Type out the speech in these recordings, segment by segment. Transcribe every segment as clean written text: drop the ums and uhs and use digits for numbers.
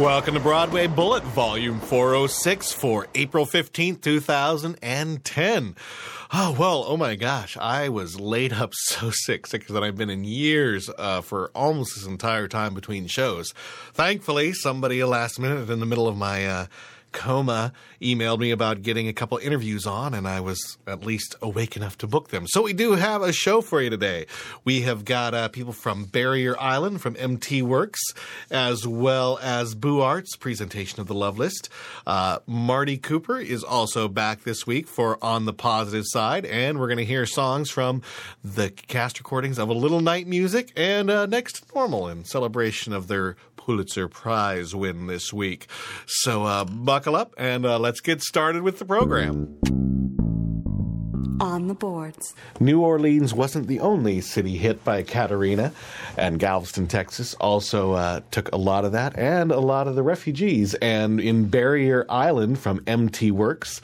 Welcome to Broadway Bullet, Volume 406 for April 15th, 2010. Oh my gosh, I was laid up so sicker than I've been in years for almost this entire time between shows. Thankfully, somebody last minute in the middle of my coma emailed me about getting a couple interviews on, and I was at least awake enough to book them. So we do have a show for you today. We have got people from Barrier Island, from MT Works, as well as Boo Arts' presentation of The Love List. Marty Cooper is also back this week for On the Positive Side, and we're going to hear songs from the cast recordings of A Little Night Music and Next to Normal in celebration of their Pulitzer Prize win this week. So buckle up and let's get started with the program. On the boards. New Orleans wasn't the only city hit by Katrina, and Galveston, Texas also took a lot of that and a lot of the refugees. And in Barrier Island from MT Works,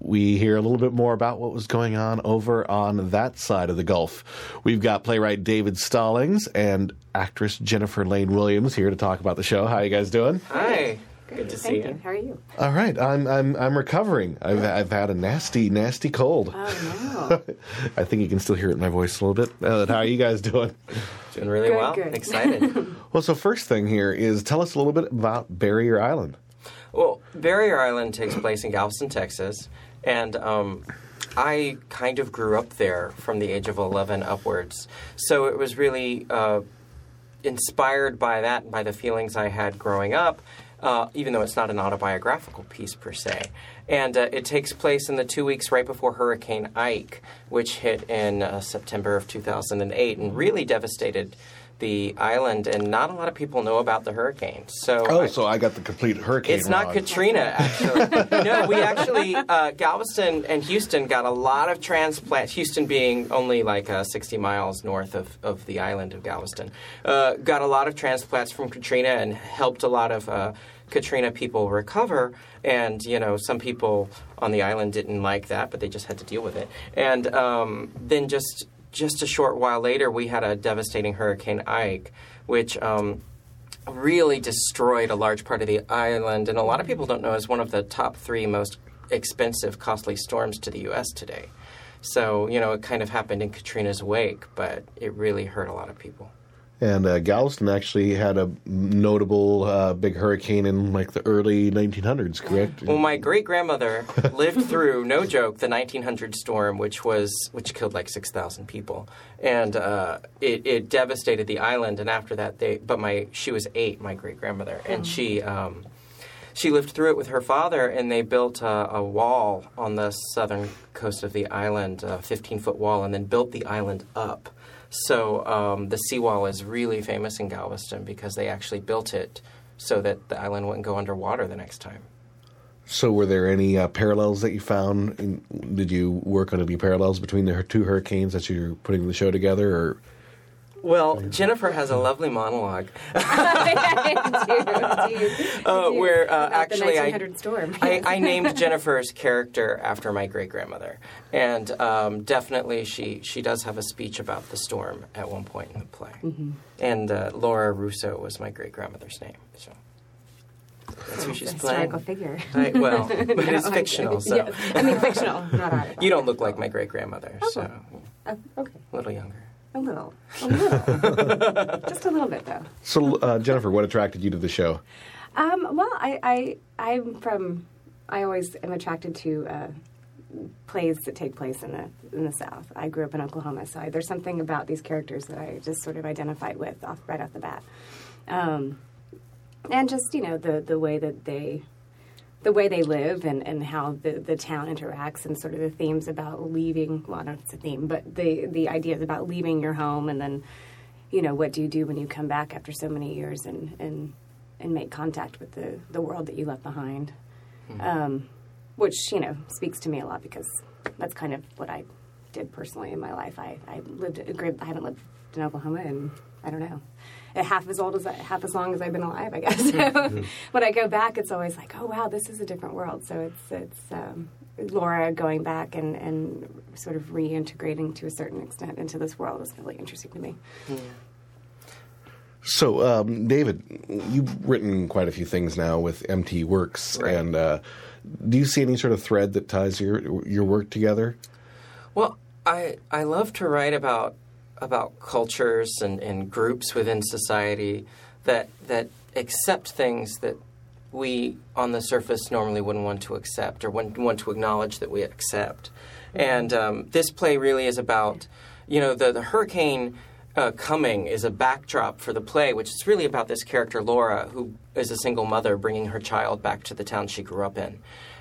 we hear a little bit more about what was going on over on that side of the Gulf. We've got playwright David Stallings and actress Jennifer Lane Williams here to talk about the show. How are you guys doing? Hi. Good to see you. How are you? All right, I'm recovering. I've had a nasty cold. Oh no! I think you can still hear it in my voice a little bit. How are you guys doing? Doing really well. Good. Excited. Well, so first thing here is tell us a little bit about Barrier Island. Well, Barrier Island takes place in Galveston, Texas, and I kind of grew up there from the age of 11 upwards. So it was really inspired by that, by the feelings I had growing up. Even though it's not an autobiographical piece per se. And it takes place in the 2 weeks right before Hurricane Ike, which hit in September of 2008 and really devastated the island, and not a lot of people know about the hurricane. So I got the complete hurricane. It's not Katrina, actually. No, we actually, Galveston and Houston got a lot of transplants, Houston being only 60 miles north of the island of Galveston, got a lot of transplants from Katrina and helped a lot of Katrina people recover. And, some people on the island didn't like that, but they just had to deal with it. And then just a short while later, we had a devastating Hurricane Ike, which really destroyed a large part of the island. And a lot of people don't know is one of the top 3 most expensive, costly storms to the U.S. today. So, it kind of happened in Katrina's wake, but it really hurt a lot of people. And Galveston actually had a notable big hurricane in the early 1900s, correct? Well, my great-grandmother lived through, no joke, the 1900 storm, which killed 6,000 people. And it devastated the island. And after that, she was 8, my great-grandmother. And she lived through it with her father, and they built a wall on the southern coast of the island, a 15-foot wall, and then built the island up. So the seawall is really famous in Galveston because they actually built it so that the island wouldn't go underwater the next time. So were there any parallels that you found? Did you work on any parallels between the two hurricanes that you're putting the show together? Or? Well, Jennifer has a lovely monologue. I do. Where actually I named Jennifer's character after my great-grandmother. And definitely she does have a speech about the storm at one point in the play. Mm-hmm. And Laura Russo was my great-grandmother's name. So that's who she's playing. Historical figure. But it's fictional. So. Yeah. Fictional, not autobiographical. You don't look like my great-grandmother. Oh. So okay. A little younger. A little. Just a little bit, though. So, Jennifer, what attracted you to the show? Well, I'm from. I always am attracted to plays that take place in the South. I grew up in Oklahoma, so there's something about these characters that I just sort of identified with right off the bat, and just the way that they live and how the town interacts and sort of the themes about leaving. Well, I don't know if it's a theme, but the ideas about leaving your home and then what do you do when you come back after so many years and make contact with the world that you left behind. Mm-hmm. Which, speaks to me a lot because that's kind of what I did personally in my life. I haven't lived in Oklahoma in, I don't know, half as long as I've been alive, I guess. Mm-hmm. When I go back, it's always like, oh, wow, this is a different world. So it's Laura going back and sort of reintegrating to a certain extent into this world is really interesting to me. Yeah. So, David, you've written quite a few things now with MT Works, right. And do you see any sort of thread that ties your work together? Well, I love to write about cultures and groups within society that accept things that we on the surface normally wouldn't want to accept or wouldn't want to acknowledge that we accept. Mm-hmm. And this play really is about, the hurricane. Coming is a backdrop for the play, which is really about this character, Laura, who is a single mother bringing her child back to the town she grew up in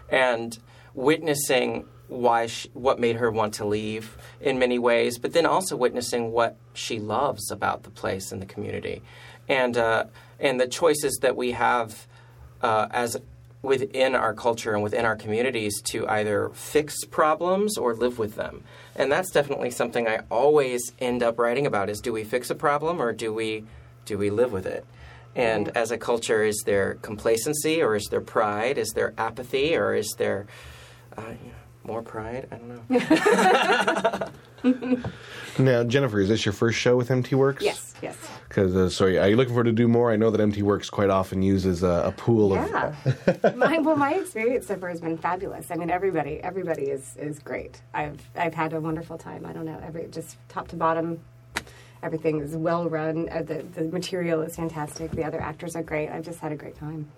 and witnessing what made her want to leave in many ways, but then also witnessing what she loves about the place and the community and the choices that we have as within our culture and within our communities to either fix problems or live with them. And that's definitely something I always end up writing about is do we fix a problem or do we live with it? And as a culture, is there complacency or is there pride? Is there apathy or is there more pride? I don't know. Now, Jennifer, is this your first show with MT Works? Yes. Because are you looking forward to do more? I know that MT Works quite often uses a pool of. Yeah. My experience so far has been fabulous. I mean, everybody is great. I've had a wonderful time. I don't know, just top to bottom, everything is well run. The material is fantastic. The other actors are great. I've just had a great time.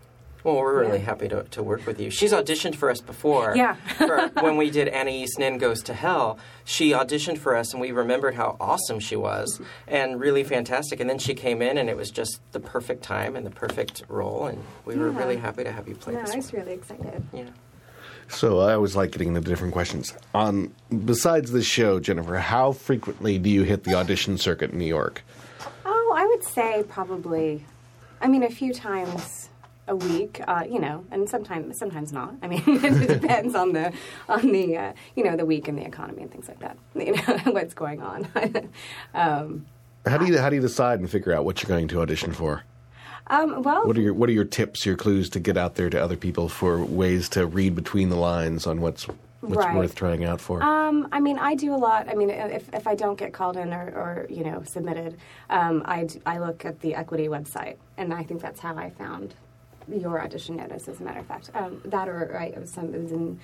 Well, we're really happy to work with you. She's auditioned for us before. Yeah. For when we did Anaïs Nin Goes to Hell, she auditioned for us, and we remembered how awesome she was and really fantastic. And then she came in, and it was just the perfect time and the perfect role, and we were really happy to have you play this one. I was really excited. Yeah. So I always like getting into different questions. Besides this show, Jennifer, how frequently do you hit the audition circuit in New York? Oh, I would say probably, a few times a week, and sometimes not. I mean, it depends on the the week and the economy and things like that. What's going on. How do you decide and figure out what you're going to audition for? Well, what are your tips, your clues to get out there to other people for ways to read between the lines on what's right. worth trying out for? I do a lot. If I don't get called in or submitted, I look at the Equity website, and I think that's how I found your audition notice, as a matter of fact. It was in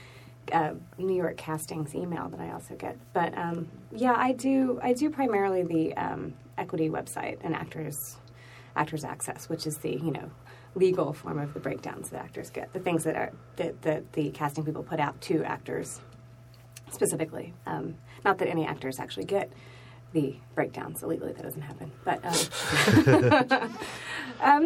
New York Casting's email that I also get. But I do primarily the Equity website and Actors Access, which is the legal form of the breakdowns that actors get, the things that the casting people put out to actors specifically. Not that any actors actually get the breakdowns illegally. That doesn't happen. But a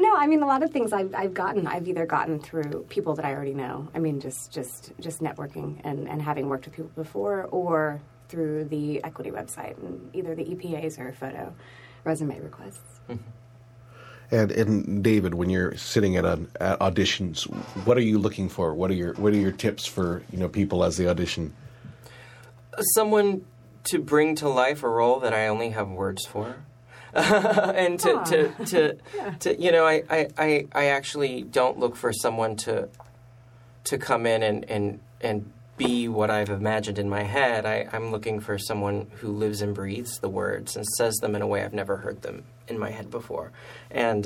lot of things I've either gotten through people that I already know. Just networking and having worked with people before, or through the Equity website and either the EPAs or photo resume requests. Mm-hmm. And David, when you're sitting at auditions, what are you looking for? What are your tips for people as they audition? Someone to bring to life a role that I only have words for. And I actually don't look for someone to come in and be what I've imagined in my head. I'm looking for someone who lives and breathes the words and says them in a way I've never heard them in my head before, and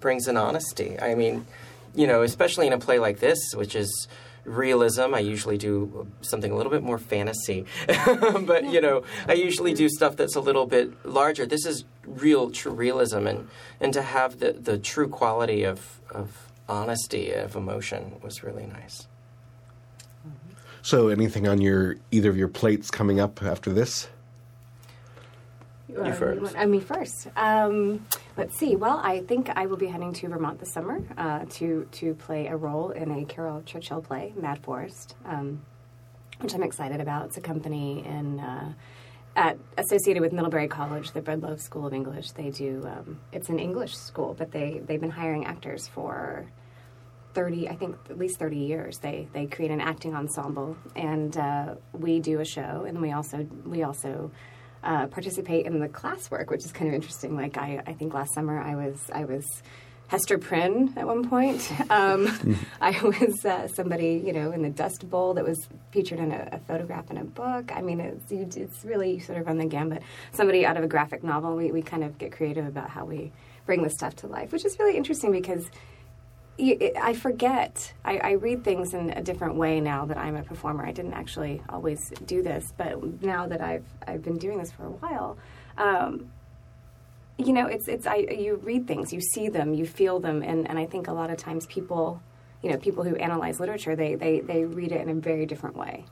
brings an honesty. Especially in a play like this, which is realism. I usually do something a little bit more fantasy. But, I usually do stuff that's a little bit larger. This is real, true realism. And to have the true quality of honesty of emotion was really nice. So anything on either of your plates coming up after this? You first. I mean, first. Let's see. Well, I think I will be heading to Vermont this summer to play a role in a Carol Churchill play, Mad Forest, which I'm excited about. It's a company associated with Middlebury College, the Bread Loaf School of English. They do, it's an English school, but they've been hiring actors for 30, I think at least 30 years. They create an acting ensemble, and we do a show, and we also participate in the classwork, which is kind of interesting. Like I think last summer I was Hester Prynne at one point. I was somebody, in the Dust Bowl that was featured in a photograph and a book. I mean, it's really sort of run the gambit. Somebody out of a graphic novel. We kind of get creative about how we bring this stuff to life, which is really interesting because I forget. I read things in a different way now that I'm a performer. I didn't actually always do this, but now that I've been doing this for a while, you read things, you see them, you feel them, and I think a lot of times people who analyze literature, they read it in a very different way.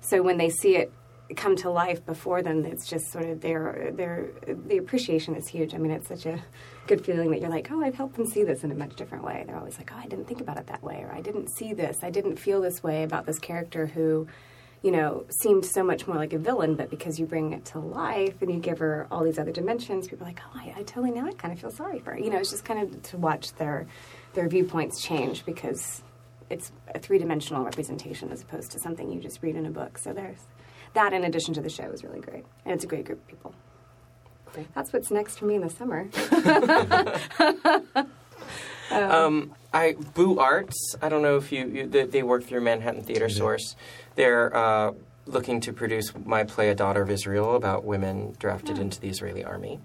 So when they see it come to life before them, it's just sort of the appreciation is huge. I mean, it's such a good feeling that you're like, oh, I've helped them see this in a much different way. They're always like, oh, I didn't think about it that way, or I didn't see this, I didn't feel this way about this character who, seemed so much more like a villain, but because you bring it to life and you give her all these other dimensions, people are like, oh, I totally know, I kind of feel sorry for her. It's just kind of to watch their viewpoints change because it's a three-dimensional representation as opposed to something you just read in a book. So there's that, in addition to the show, is really great. And it's a great group of people. Cool. That's what's next for me in the summer. Boo Arts, I don't know if they work through Manhattan Theater Source. They're looking to produce my play, A Daughter of Israel, about women drafted into the Israeli army.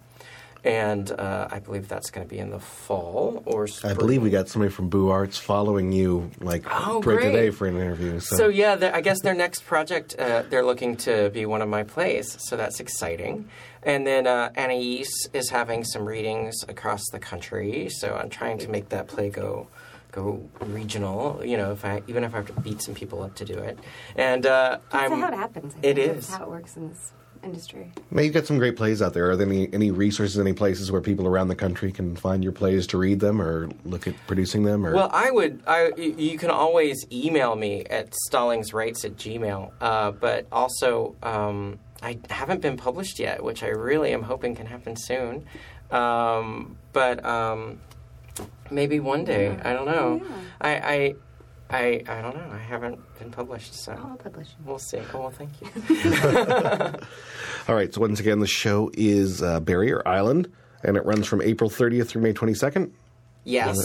And I believe that's going to be in the fall or spring. I believe we got somebody from Boo Arts following you, break today for an interview. So yeah, I guess their next project, they're looking to be one of my plays. So that's exciting. And then Anaïs is having some readings across the country. So I'm trying to make that play go regional, if I have to beat some people up to do it. And that's how it happens. That's how it works in this industry. Well, you've got some great plays out there. Are there any resources, any places where people around the country can find your plays to read them or look at producing them? Or? Well, you can always email me at StallingsWrites@gmail. But also, I haven't been published yet, which I really am hoping can happen soon. Maybe one day. Yeah. I don't know. Yeah. I don't know. I haven't been published, so I'll publish. We'll see. Oh, well, thank you. All right. So once again, the show is Barrier Island, and it runs from April 30th through May 22nd. Yes.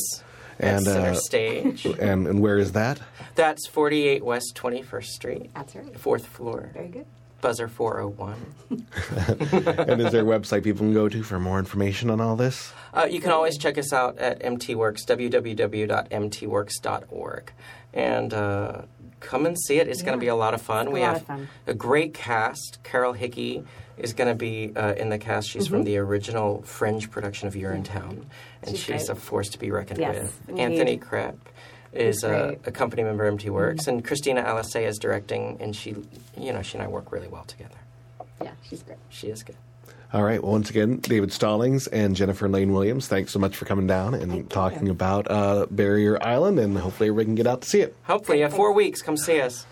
And that's center stage. And where is that? That's 48 West 21st Street. That's right. 4th floor. Very good. Buzzer 401. And is there a website people can go to for more information on all this? You can always check us out at MT Works, www.mtworks.org. And come and see it. It's going to be a lot of fun. We have a great cast. Carol Hickey is going to be in the cast. She's from the original Fringe production of Urinetown. And she's a force to be reckoned with. Indeed. Anthony Krepp is a company member of MT Works, and Christina Alasse is directing, and she and I work really well together. Yeah, she's great. She is good. All right. Well, once again, David Stallings and Jennifer Lane Williams, thanks so much for coming down and talking about Barrier Island, and hopefully everybody can get out to see it. Hopefully. Yeah, 4 weeks. Come see us.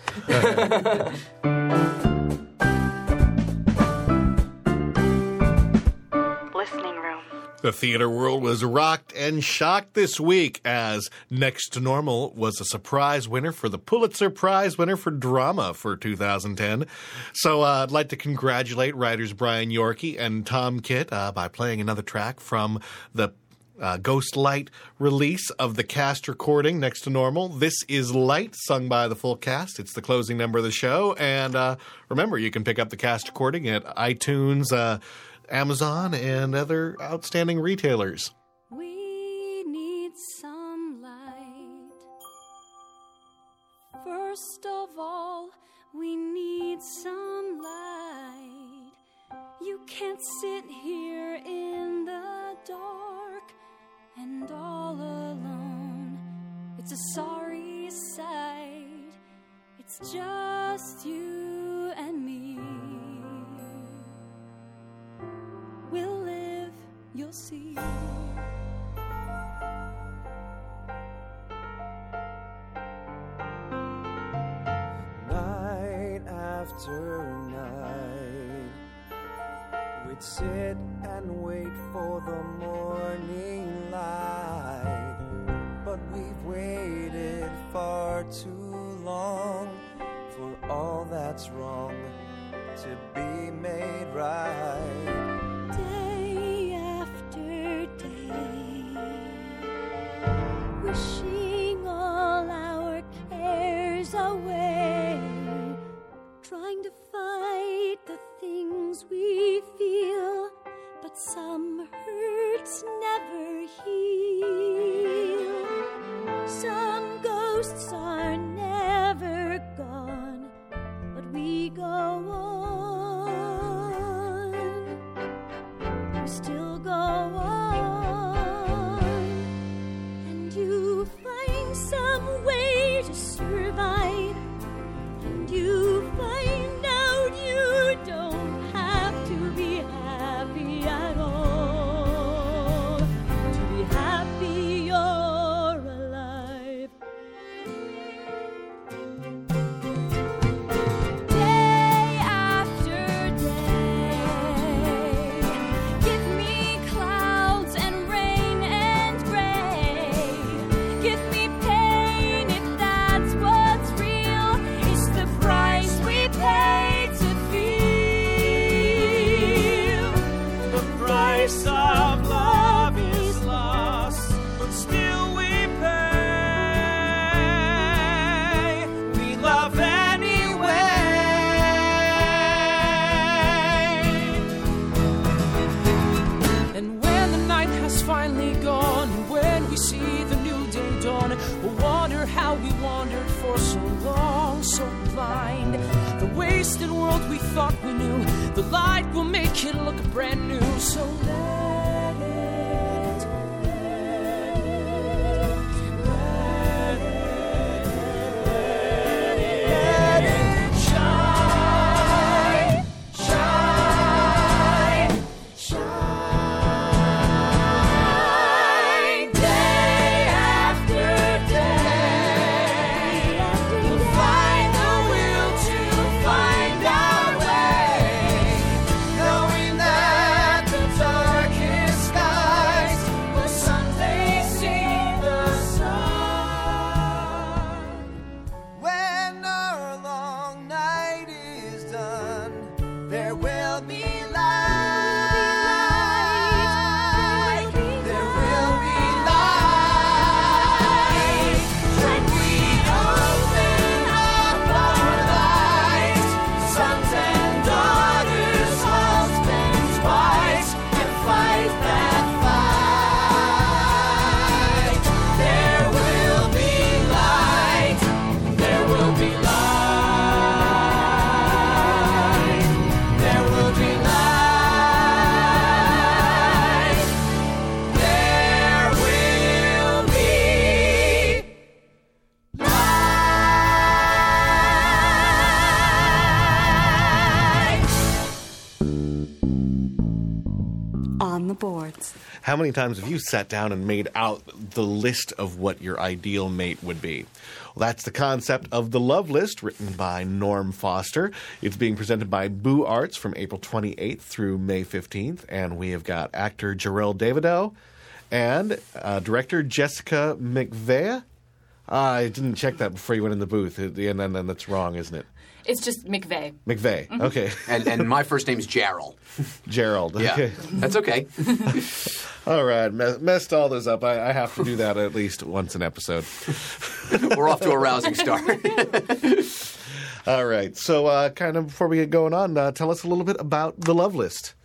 The theater world was rocked and shocked this week as Next to Normal was a surprise winner for the Pulitzer Prize winner for drama for 2010. So I'd like to congratulate writers Brian Yorkie and Tom Kitt by playing another track from the Ghost Light release of the cast recording Next to Normal. This is Light, sung by the full cast. It's the closing number of the show. And remember, you can pick up the cast recording at iTunes, Amazon, and other outstanding retailers. We need some light. First of all, we need some light. You can't sit here in the dark and all alone. It's a sorry sight. It's just you and me. We'll live, you'll see. Night after night, we'd sit and wait for the morning light. But we've waited far too long for all that's wrong to be made right. Day after day, wishing all our cares away, trying to fight the things we feel, but some hurts never heal. Some ghosts are never gone, but we go on. We still go on. And you find some way to survive. And you find out you don't have to be happy at all. To be happy, you're we thought we knew. The light will make it look brand new. So let it shine, shine, shine. Day after day, we'll find the will to find. Boards. How many times have you sat down and made out the list of what your ideal mate would be? Well, that's the concept of The Love List, written by Norm Foster. It's being presented by Boo Arts from April 28th through May 15th, and we have got actor Jarell Davidow and director Jessica McVey. I didn't check that before you went in the booth, and that's wrong, isn't it? It's just McVey. McVey, mm-hmm. Okay. And my first name's Gerald. Gerald, okay. Yeah, that's okay. All right, messed all those up. I have to do that at least once an episode. We're off to a rousing start. All right, so kind of before we get going on, tell us a little bit about The Love List.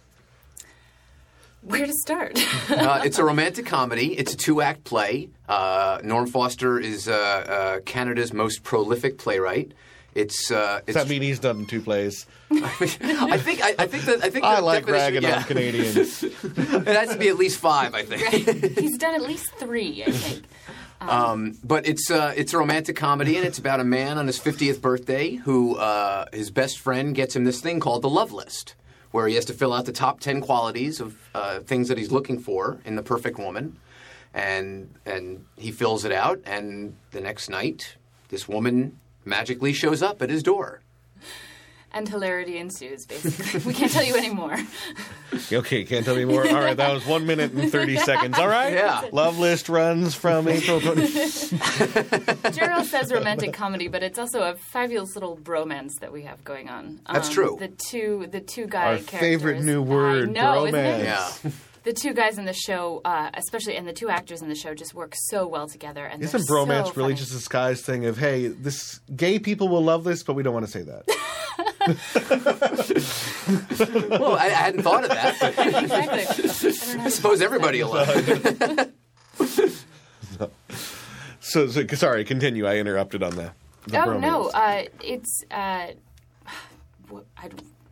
Where to start? It's a romantic comedy. It's a two-act play. Norm Foster is Canada's most prolific playwright. Does that mean he's done two plays? I think I like ragging on Canadians. It has to be at least five, I think. Right. He's done at least three, I think. But it's a romantic comedy, and it's about a man on his 50th birthday who his best friend gets him this thing called The Love List, where he has to fill out the top 10 qualities of things that he's looking for in the perfect woman. And he fills it out, and the next night, this woman magically shows up at his door. And hilarity ensues, basically. We can't tell you any more. Okay, can't tell me more. All right, that was 1 minute and 30 seconds. All right? Yeah. Love List runs from April 20th. Gerald says romantic comedy, but it's also a fabulous little bromance that we have going on. That's true. The two guy characters. Our favorite new word, bromance. Isn't it? Yeah. The two guys in the show, especially, and the two actors in the show just work so well together. And isn't bromance so really just a disguised thing of, hey, this gay people will love this, but we don't want to say that? Well, I hadn't thought of that. Exactly. I suppose everybody will love it. So, sorry, continue. I interrupted on that. Oh, bromance. No.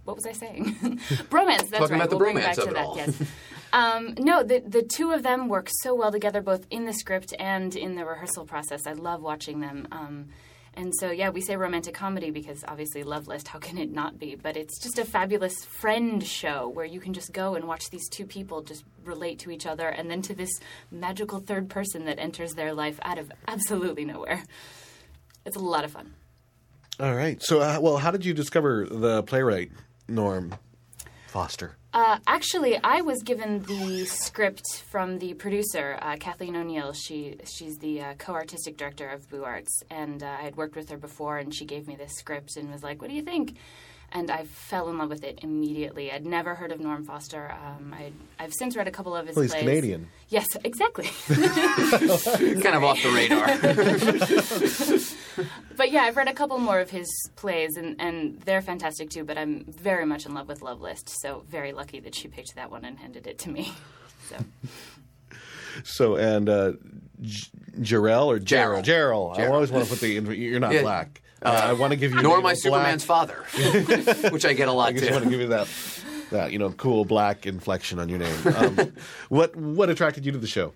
What was I saying? Bromance, that's talking right. About the we'll bromance bring back of to it that, all. Yes. No, the two of them work so well together, both in the script and in the rehearsal process. I love watching them. And so, yeah, we say romantic comedy because obviously Love List, how can it not be? But it's just a fabulous friend show where you can just go and watch these two people just relate to each other and then to this magical third person that enters their life out of absolutely nowhere. It's a lot of fun. All right. So, how did you discover the playwright, Norm Foster? Actually, I was given the script from the producer, Kathleen O'Neill. She's the co-artistic director of Boo Arts, and I had worked with her before, and she gave me this script and was like, what do you think? And I fell in love with it immediately. I'd never heard of Norm Foster. I've since read a couple of his plays. He's Canadian. Yes, exactly. Kind of off the radar. But yeah, I've read a couple more of his plays, and they're fantastic too, but I'm very much in love with Love List, so very lucky that she picked that one and handed it to me. Gerald. I always want to put the – you're not black. I want to give you Norm, my Superman's father, which I get a lot. I just want to give you that cool black inflection on your name. What attracted you to the show?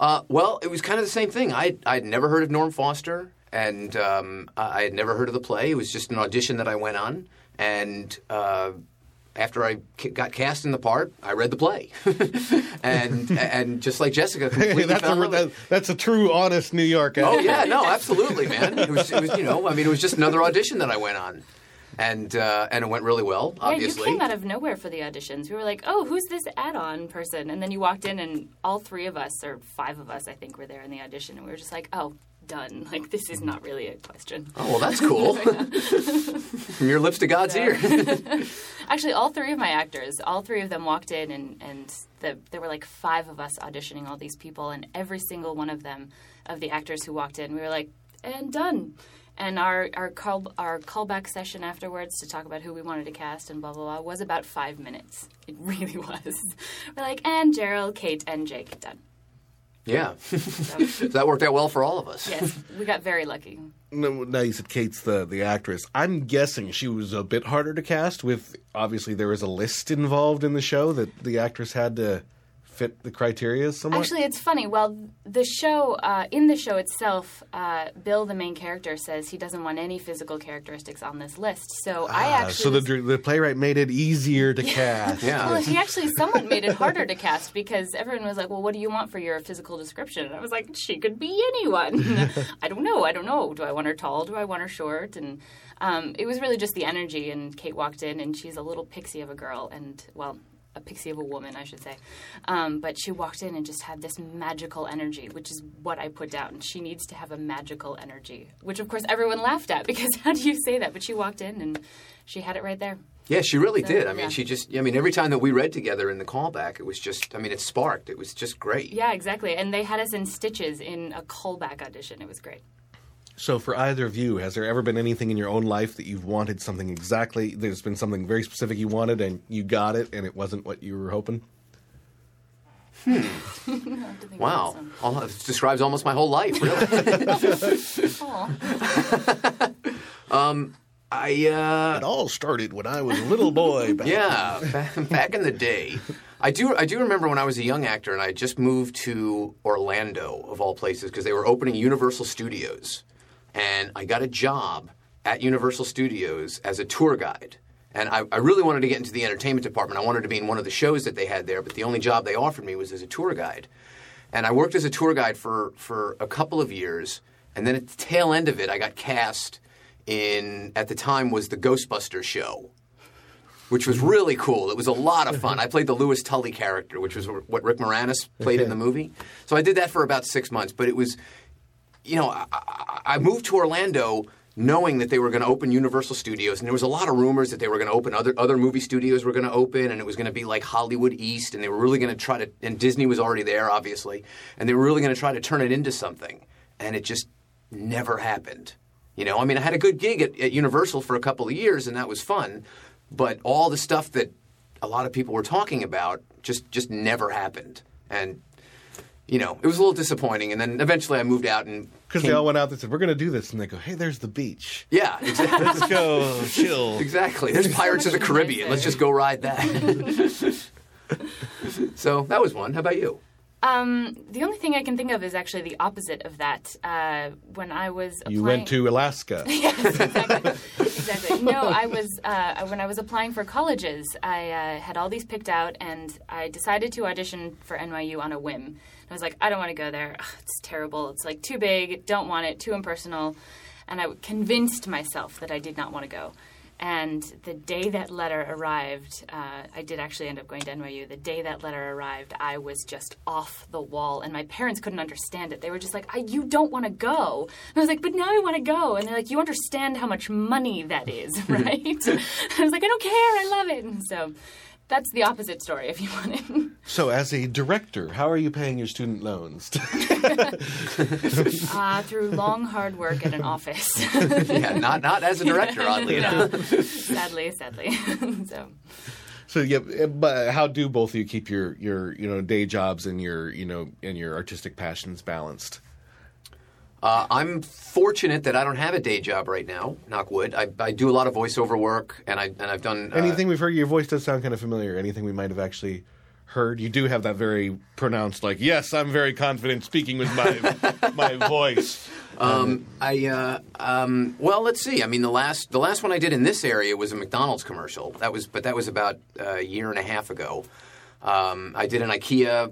Well, it was kind of the same thing. I'd never heard of Norm Foster, and I had never heard of the play. It was just an audition that I went on, and after I got cast in the part, I read the play, and just like Jessica, completely that's a true, honest New York accent. Oh yeah, no, absolutely, man. It was it was just another audition that I went on, and it went really well. Obviously, yeah, you came out of nowhere for the auditions. We were like, oh, who's this add-on person? And then you walked in, and all three of us, or five of us, I think, were there in the audition, and we were just like, oh. Done. Like, this is not really a question. Oh, well, that's cool. From your lips to God's ear. Actually, all three of them walked in, and there were like five of us auditioning all these people, and every single one of them, of the actors who walked in, we were like, and done. And our callback session afterwards to talk about who we wanted to cast and blah, blah, blah was about 5 minutes. It really was. We're like, and Gerald, Kate, and Jake, done. Yeah. So that worked out well for all of us. Yes, we got very lucky. Now you said Kate's the actress. I'm guessing she was a bit harder to cast with – obviously there was a list involved in the show that the actress had to fit the criteria somewhat. Actually, it's funny. Well, the show in the show itself, Bill, the main character, says he doesn't want any physical characteristics on this list. So I actually the playwright made it easier to cast. Yeah. Well, he actually somewhat made it harder to cast because everyone was like, "Well, what do you want for your physical description?" And I was like, "She could be anyone. I don't know. Do I want her tall? Do I want her short?" And it was really just the energy. And Kate walked in, and she's a little pixie of a girl, and well. A pixie of a woman, I should say. But she walked in and just had this magical energy, which is what I put down. She needs to have a magical energy, which, of course, everyone laughed at because how do you say that? But she walked in and she had it right there. Yeah, she really did. I mean, she just – I mean, every time that we read together in the callback, it was just – I mean, it sparked. It was just great. Yeah, exactly. And they had us in stitches in a callback audition. It was great. So for either of you, has there ever been anything in your own life that you've wanted something exactly? There's been something very specific you wanted and you got it and it wasn't what you were hoping? Wow. It describes almost my whole life, really. It all started when I was a little boy. Back in the day. I do remember when I was a young actor and I just moved to Orlando, of all places, because they were opening Universal Studios. And I got a job at Universal Studios as a tour guide. And I really wanted to get into the entertainment department. I wanted to be in one of the shows that they had there, but the only job they offered me was as a tour guide. And I worked as a tour guide for a couple of years. And then at the tail end of it, I got cast in, at the time, was the Ghostbusters show, which was really cool. It was a lot of fun. I played the Lewis Tully character, which was what Rick Moranis played in the movie. So I did that for about 6 months. But it was, you know, I moved to Orlando knowing that they were going to open Universal Studios. And there was a lot of rumors that they were going to open, other movie studios were going to open, and it was going to be like Hollywood East. And they were really going to try to, and Disney was already there, obviously. And they were really going to try to turn it into something. And it just never happened. You know, I mean, I had a good gig at Universal for a couple of years, and that was fun. But all the stuff that a lot of people were talking about just never happened. And, you know, it was a little disappointing. And then eventually I moved out and – because they all went out and said, we're going to do this. And they go, hey, there's the beach. Yeah, exactly. Let's go chill. Exactly. There's Pirates of the Caribbean. Let's just go ride that. So that was one. How about you? The only thing I can think of is actually the opposite of that. When I was applying... You went to Alaska. Yes, exactly. Exactly. No, I was when I was applying for colleges, I had all these picked out, and I decided to audition for NYU on a whim. I was like, I don't want to go there. Ugh, it's terrible. It's like too big. Don't want it. Too impersonal. And I convinced myself that I did not want to go. And the day that letter arrived, I did actually end up going to NYU. The day that letter arrived, I was just off the wall. And my parents couldn't understand it. They were just like, you don't want to go. And I was like, but now I want to go. And they're like, you understand how much money that is, right? I was like, I don't care. I love it. And so that's the opposite story, if you want it. So as a director, how are you paying your student loans? Through long, hard work at an office. Yeah, not as a director, oddly enough. Sadly. So yeah, but how do both of you keep your day jobs and your artistic passions balanced? I'm fortunate that I don't have a day job right now, knock wood. I do a lot of voiceover work, and I've done... anything we've heard, your voice does sound kind of familiar. Anything we might have actually heard. You do have that very pronounced, like, yes, I'm very confident speaking with my voice. Well, let's see. I mean, the last one I did in this area was a McDonald's commercial. That was about a year and a half ago. I did an IKEA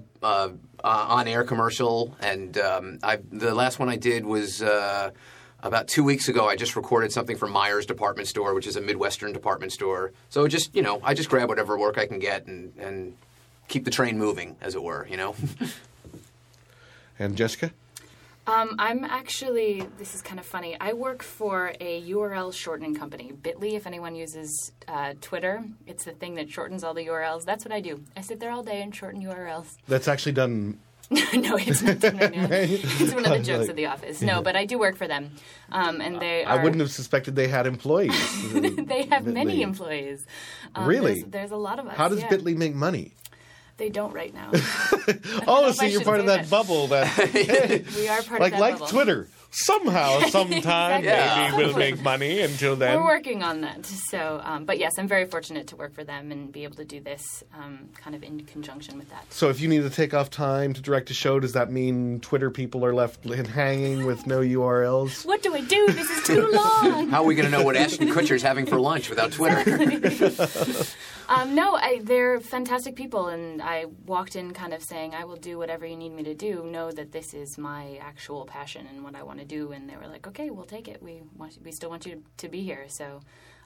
on-air commercial, and the last one I did was about 2 weeks ago. I just recorded something for Meijer's department store, which is a Midwestern department store. So just, I just grab whatever work I can get and keep the train moving, as it were, And Jessica? I'm actually, this is kind of funny, I work for a URL shortening company, Bitly, if anyone uses Twitter. It's the thing that shortens all the URLs. That's what I do. I sit there all day and shorten URLs. That's actually done... No, it's not done right now. It's one of the jokes of The Office. No, but I do work for them. And they are... I wouldn't have suspected they had employees. They have Bitly. Many employees. Really? There's a lot of us. How does Bitly make money? They don't right now. Oh, so you're part of that bubble. We are part of that bubble. Like Twitter. Somehow, sometime, maybe we'll make money until then. We're working on that. So, but yes, I'm very fortunate to work for them and be able to do this kind of in conjunction with that. So if you need to take off time to direct a show, does that mean Twitter people are left hanging with no URLs? What do I do? This is too long. How are we going to know what Ashton Kutcher's having for lunch without Twitter? They're fantastic people, and I walked in kind of saying, I will do whatever you need me to do. Know that this is my actual passion and what I want to do. And they were like, okay, we'll take it. We still want you to be here. So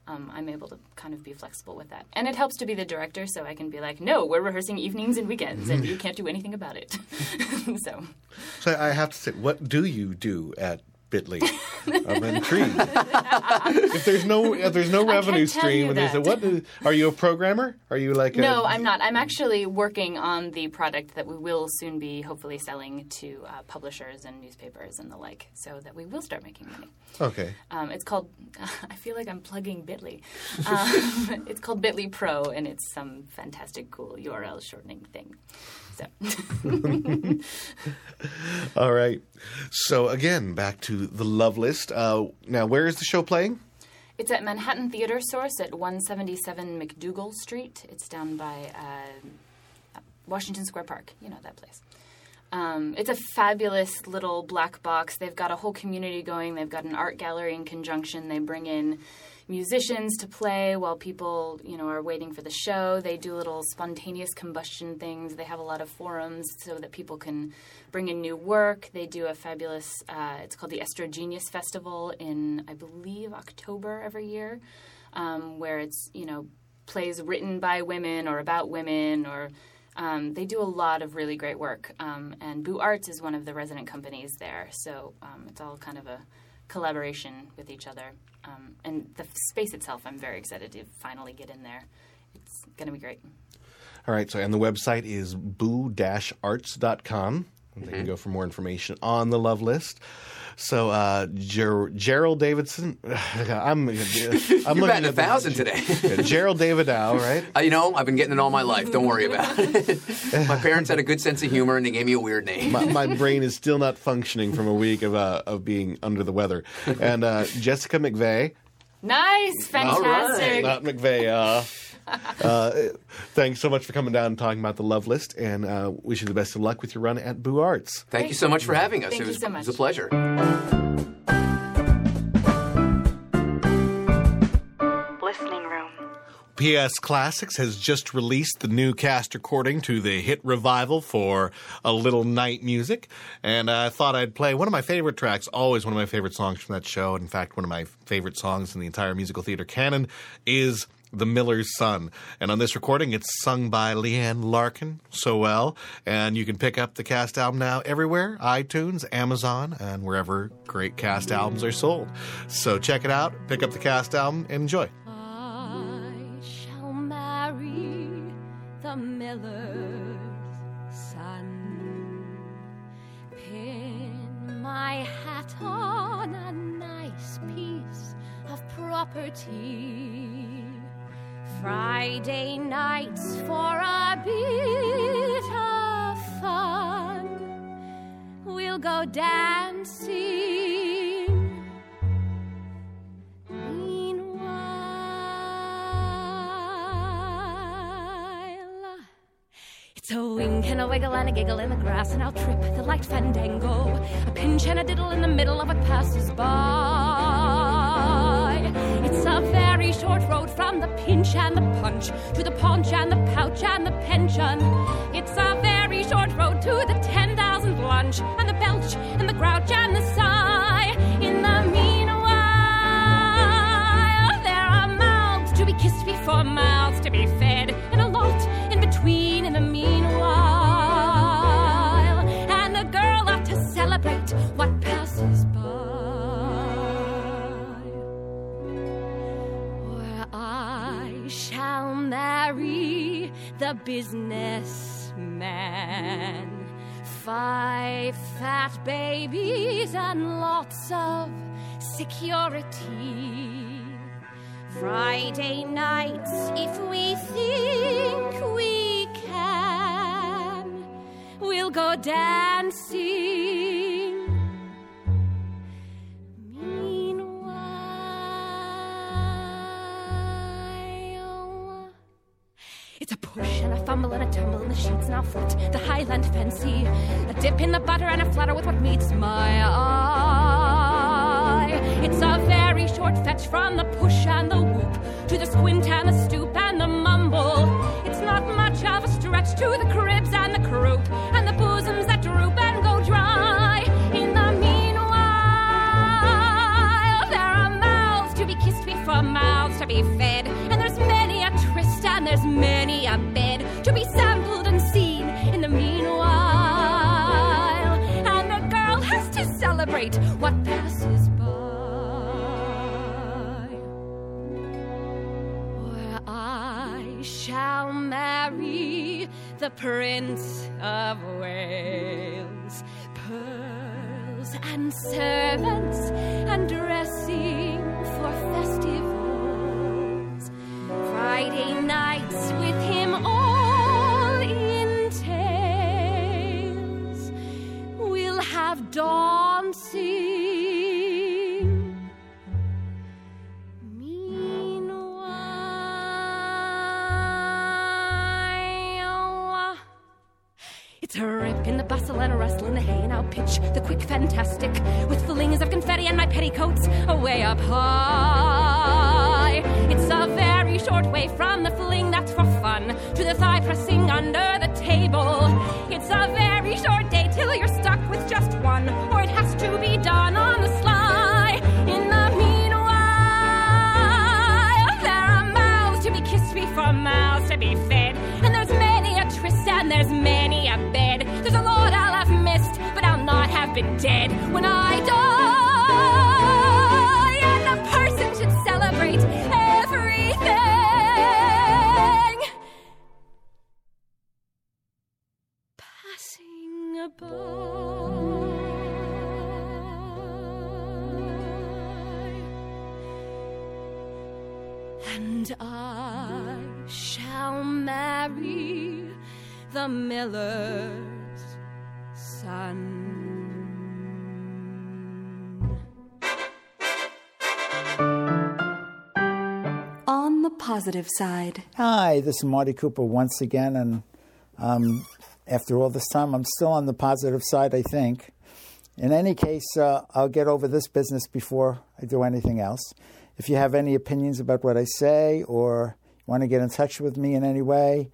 I'm able to kind of be flexible with that. And it helps to be the director, so I can be like, no, we're rehearsing evenings and weekends, and you can't do anything about it. So I have to say, what do you do at Bitly? I'm intrigued. If there's no revenue stream, and are you a programmer? Are you like? No, I'm not. I'm actually working on the product that we will soon be hopefully selling to publishers and newspapers and the like, so that we will start making money. Okay. It's called. I feel like I'm plugging Bitly. It's called Bitly Pro, and it's some fantastic, cool URL shortening thing. So. All right. So again, back to The Love List. Now, where is the show playing? It's at Manhattan Theater Source at 177 McDougal Street. It's down by Washington Square Park. You know that place. It's a fabulous little black box. They've got a whole community going. They've got an art gallery in conjunction. They bring in musicians to play while people, you know, are waiting for the show. They do little spontaneous combustion things. They have a lot of forums so that people can bring in new work. They do a fabulous, it's called the Estro Genius Festival in, I believe, October every year, where it's, you know, plays written by women or about women or... they do a lot of really great work, and Boo Arts is one of the resident companies there, so it's all kind of a collaboration with each other. And the space itself, I'm very excited to finally get in there. It's going to be great. All right, so and the website is boo-arts.com. They can go for more information on the Love List. So Gerald Davidson, I'm looking at 1,000 today. Gerald Davidow, right? I've been getting it all my life. Don't worry about it. My parents had a good sense of humor, and they gave me a weird name. My brain is still not functioning from a week of being under the weather. And Jessica McVey. Nice, fantastic. Right. Not McVey. Thanks so much for coming down and talking about the Love List, and wish you the best of luck with your run at Boo Arts. Thank you so much for having us. It was a pleasure. Listening Room. PS Classics has just released the new cast recording to the hit revival for A Little Night Music, and I thought I'd play one of my favorite tracks, always one of my favorite songs from that show. In fact, one of my favorite songs in the entire musical theater canon is... The Miller's Son. And on this recording, it's sung by Leanne Larkin so well. And you can pick up the cast album now everywhere, iTunes, Amazon, and wherever great cast albums are sold. So check it out, pick up the cast album, and enjoy. I shall marry the miller's son. Pin my hat on a nice piece of property. Friday nights for a bit of fun. We'll go dancing. Meanwhile, it's a wink and a wiggle and a giggle in the grass, and I'll trip the light fandango. A pinch and a diddle in the middle of what passes by. It's a very short road from the pinch and the punch to the paunch and the pouch and the pension. It's a very short road to the 10,000 lunch and the belch and the grouch and the sigh. In the meanwhile, there are mouths to be kissed before mouths to be fed, and a lot in between in the meanwhile. And the girl ought to celebrate what passes by. Shall marry the businessman. 5 fat babies and lots of security. Friday nights, if we think we can, we'll go dancing. It's a push and a fumble and a tumble in the sheets, and I'll flit the Highland fancy. A dip in the butter and a flutter with what meets my eye. It's a very short fetch from the push and the whoop to the squint and the stoop and the mumble. It's not much of a stretch to the cribs and the croup and the bosoms that droop and go dry. In the meanwhile, there are mouths to be kissed before mouths to be fed. And there's many a bed to be sampled and seen in the meanwhile. And the girl has to celebrate what passes by. Or I shall marry the Prince of Wales. Pearls and servants and dressing for festivals. Friday nights with him all entails. We'll have dancing. Meanwhile, up in the bustle and a rustle in the hay, and I'll pitch the quick fantastic with flings of confetti and my petticoats away up high. It's a very short way from the fling that's for fun to the thigh pressing under the table. It's a very short day till you're stuck with just one, or it has to be done on the sly. In the meanwhile, there are mouths to be kissed before mouths to be fed, and there's many a tryst and there's many a bed. There's a lot I'll have missed, but I'll not have been dead when I die. And a person should celebrate everything passing by. And I shall marry the miller's son. On the positive side. Hi, this is Marty Cooper once again, and after all this time, I'm still on the positive side, I think. In any case, I'll get over this business before I do anything else. If you have any opinions about what I say or want to get in touch with me in any way,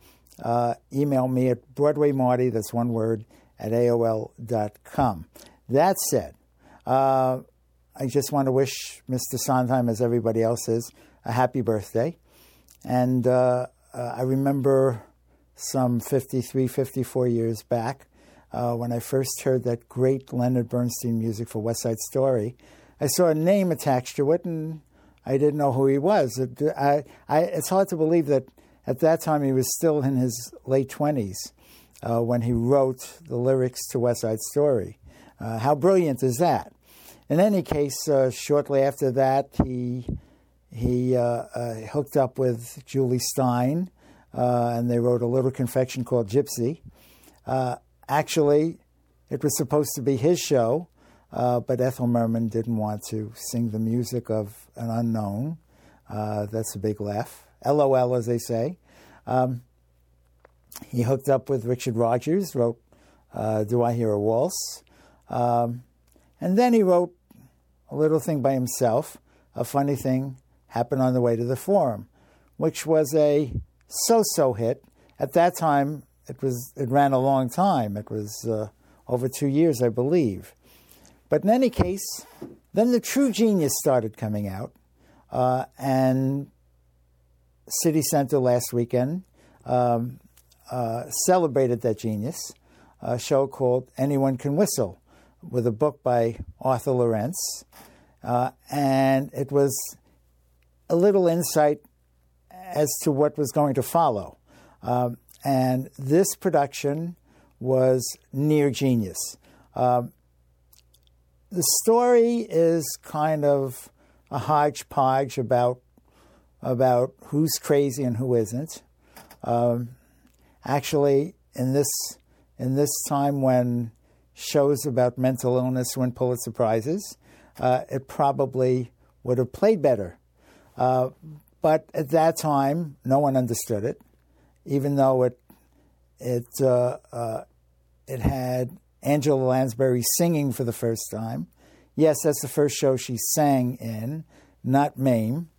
email me at BroadwayMarty, that's one word, at AOL.com. That said, I just want to wish Mr. Sondheim, as everybody else is, a happy birthday. And I remember some 53, 54 years back when I first heard that great Leonard Bernstein music for West Side Story. I saw a name attached to it, and I didn't know who he was. It's hard to believe that at that time, he was still in his late 20s when he wrote the lyrics to West Side Story. How brilliant is that? In any case, shortly after that, he hooked up with Julie Stein, and they wrote a little confection called Gypsy. Actually, it was supposed to be his show, but Ethel Merman didn't want to sing the music of an unknown. That's a big laugh. LOL, as they say. He hooked up with Richard Rogers, wrote Do I Hear a Waltz? And then he wrote a little thing by himself. A funny thing happened on the way to the Forum, which was a so-so hit. At that time, it ran a long time. It was over 2 years, I believe. But in any case, then the true genius started coming out, and City Center last weekend celebrated that genius, a show called Anyone Can Whistle, with a book by Arthur Lawrence. And it was a little insight as to what was going to follow. And this production was near genius. The story is kind of a hodgepodge about who's crazy and who isn't. Actually, in this time when shows about mental illness win Pulitzer Prizes, it probably would have played better. But at that time, no one understood it, even though it had Angela Lansbury singing for the first time. Yes, that's the first show she sang in, not Mame.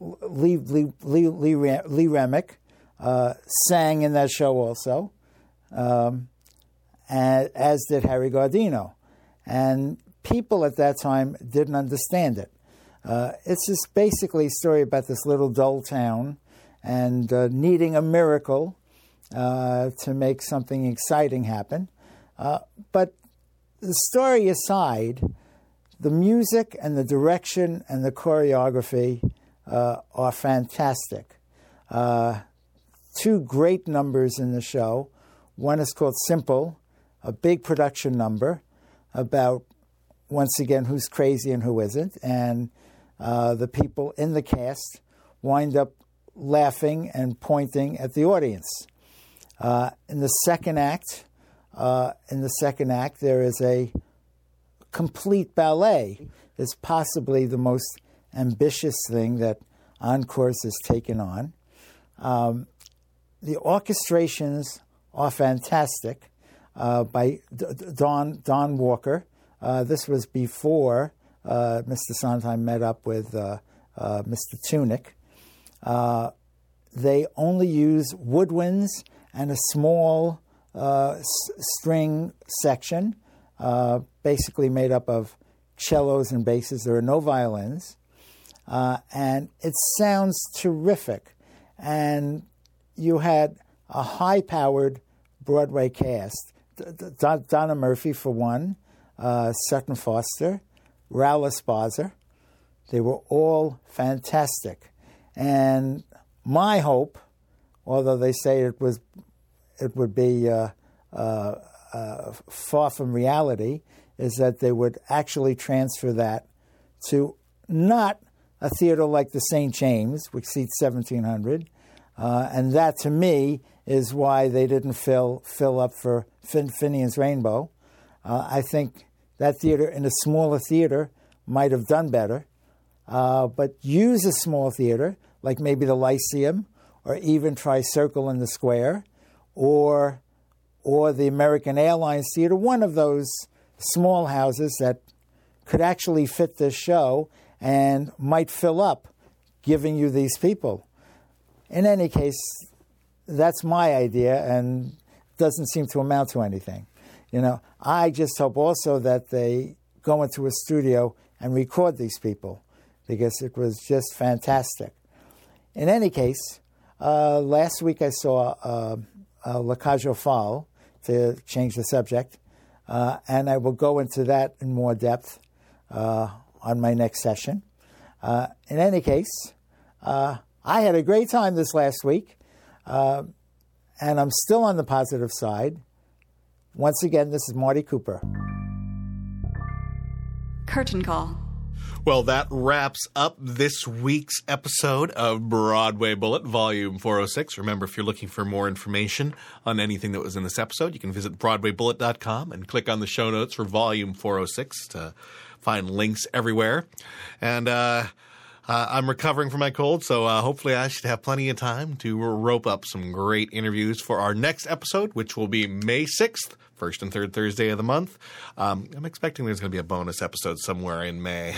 Lee Remick sang in that show also, as did Harry Gardino. And people at that time didn't understand it. It's just basically a story about this little dull town and needing a miracle to make something exciting happen. But the story aside, the music and the direction and the choreography are fantastic. Two great numbers in the show. One is called Simple, a big production number about, once again, who's crazy and who isn't. And the people in the cast wind up laughing and pointing at the audience. In the second act, there is a complete ballet. Is possibly the most ambitious thing that Encores has taken on. The orchestrations are fantastic. by Don Walker. This was before Mr. Sondheim met up with Mr. Tunick. They only use woodwinds and a small string section, basically made up of cellos and basses. There are no violins. And it sounds terrific. And you had a high-powered Broadway cast. Donna Murphy, for one, Sutton Foster, Raoul Esparza. They were all fantastic. And my hope, although they say it would be far from reality, is that they would actually transfer that to not a theater like the St. James, which seats 1,700, and that to me is why they didn't fill up for Finian's Rainbow. I think that theater in a smaller theater might have done better, but use a small theater like maybe the Lyceum, or even Tricircle in the Square, or the American Airlines Theater, one of those small houses that could actually fit this show and might fill up, giving you these people. In any case, that's my idea, and doesn't seem to amount to anything. You know, I just hope also that they go into a studio and record these people, because it was just fantastic. In any case, last week I saw La Cage aux Folles, to change the subject, and I will go into that in more depth on my next session. In any case, I had a great time this last week, and I'm still on the positive side. Once again, this is Marty Cooper. Curtain Call. Well, that wraps up this week's episode of Broadway Bullet, Volume 406. Remember, if you're looking for more information on anything that was in this episode, you can visit BroadwayBullet.com and click on the show notes for Volume 406 to find links everywhere. And I'm recovering from my cold, so hopefully I should have plenty of time to rope up some great interviews for our next episode, which will be May 6th. First and third Thursday of the month. I'm expecting there's going to be a bonus episode somewhere in May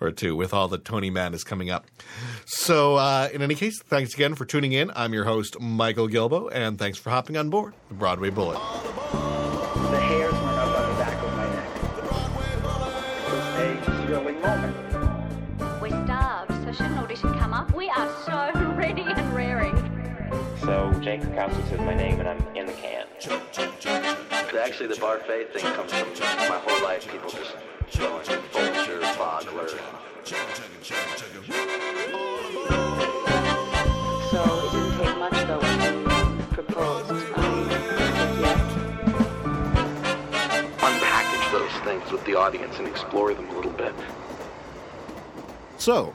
or two with all the Tony Madness coming up. So in any case, thanks again for tuning in. I'm your host, Michael Gilbo, and thanks for hopping on board the Broadway Bullet. The hairs went up on the back of my neck. The Broadway Bullet. It was a thrilling moment. We're starved, so should an audition come up? We are so ready and raring. So Jake Kowski says my name, and I'm in the can. Actually, the bar fade thing comes from my whole life. People just going Bolger, Bogler. So it didn't take much, though, when you proposed. Unpackage those things with the audience and explore them a little bit. So,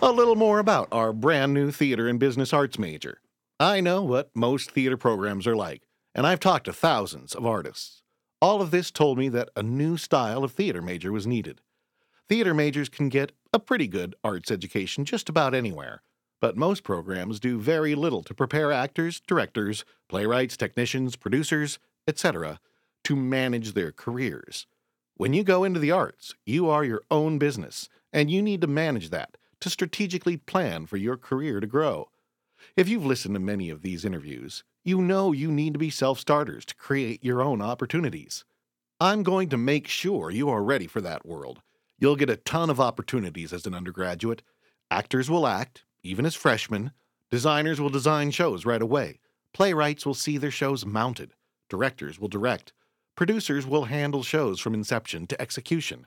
a little more about our brand new theater and business arts major. I know what most theater programs are like. And I've talked to thousands of artists. All of this told me that a new style of theater major was needed. Theater majors can get a pretty good arts education just about anywhere, but most programs do very little to prepare actors, directors, playwrights, technicians, producers, etc., to manage their careers. When you go into the arts, you are your own business, and you need to manage that to strategically plan for your career to grow. If you've listened to many of these interviews, you know you need to be self-starters to create your own opportunities. I'm going to make sure you are ready for that world. You'll get a ton of opportunities as an undergraduate. Actors will act, even as freshmen. Designers will design shows right away. Playwrights will see their shows mounted. Directors will direct. Producers will handle shows from inception to execution.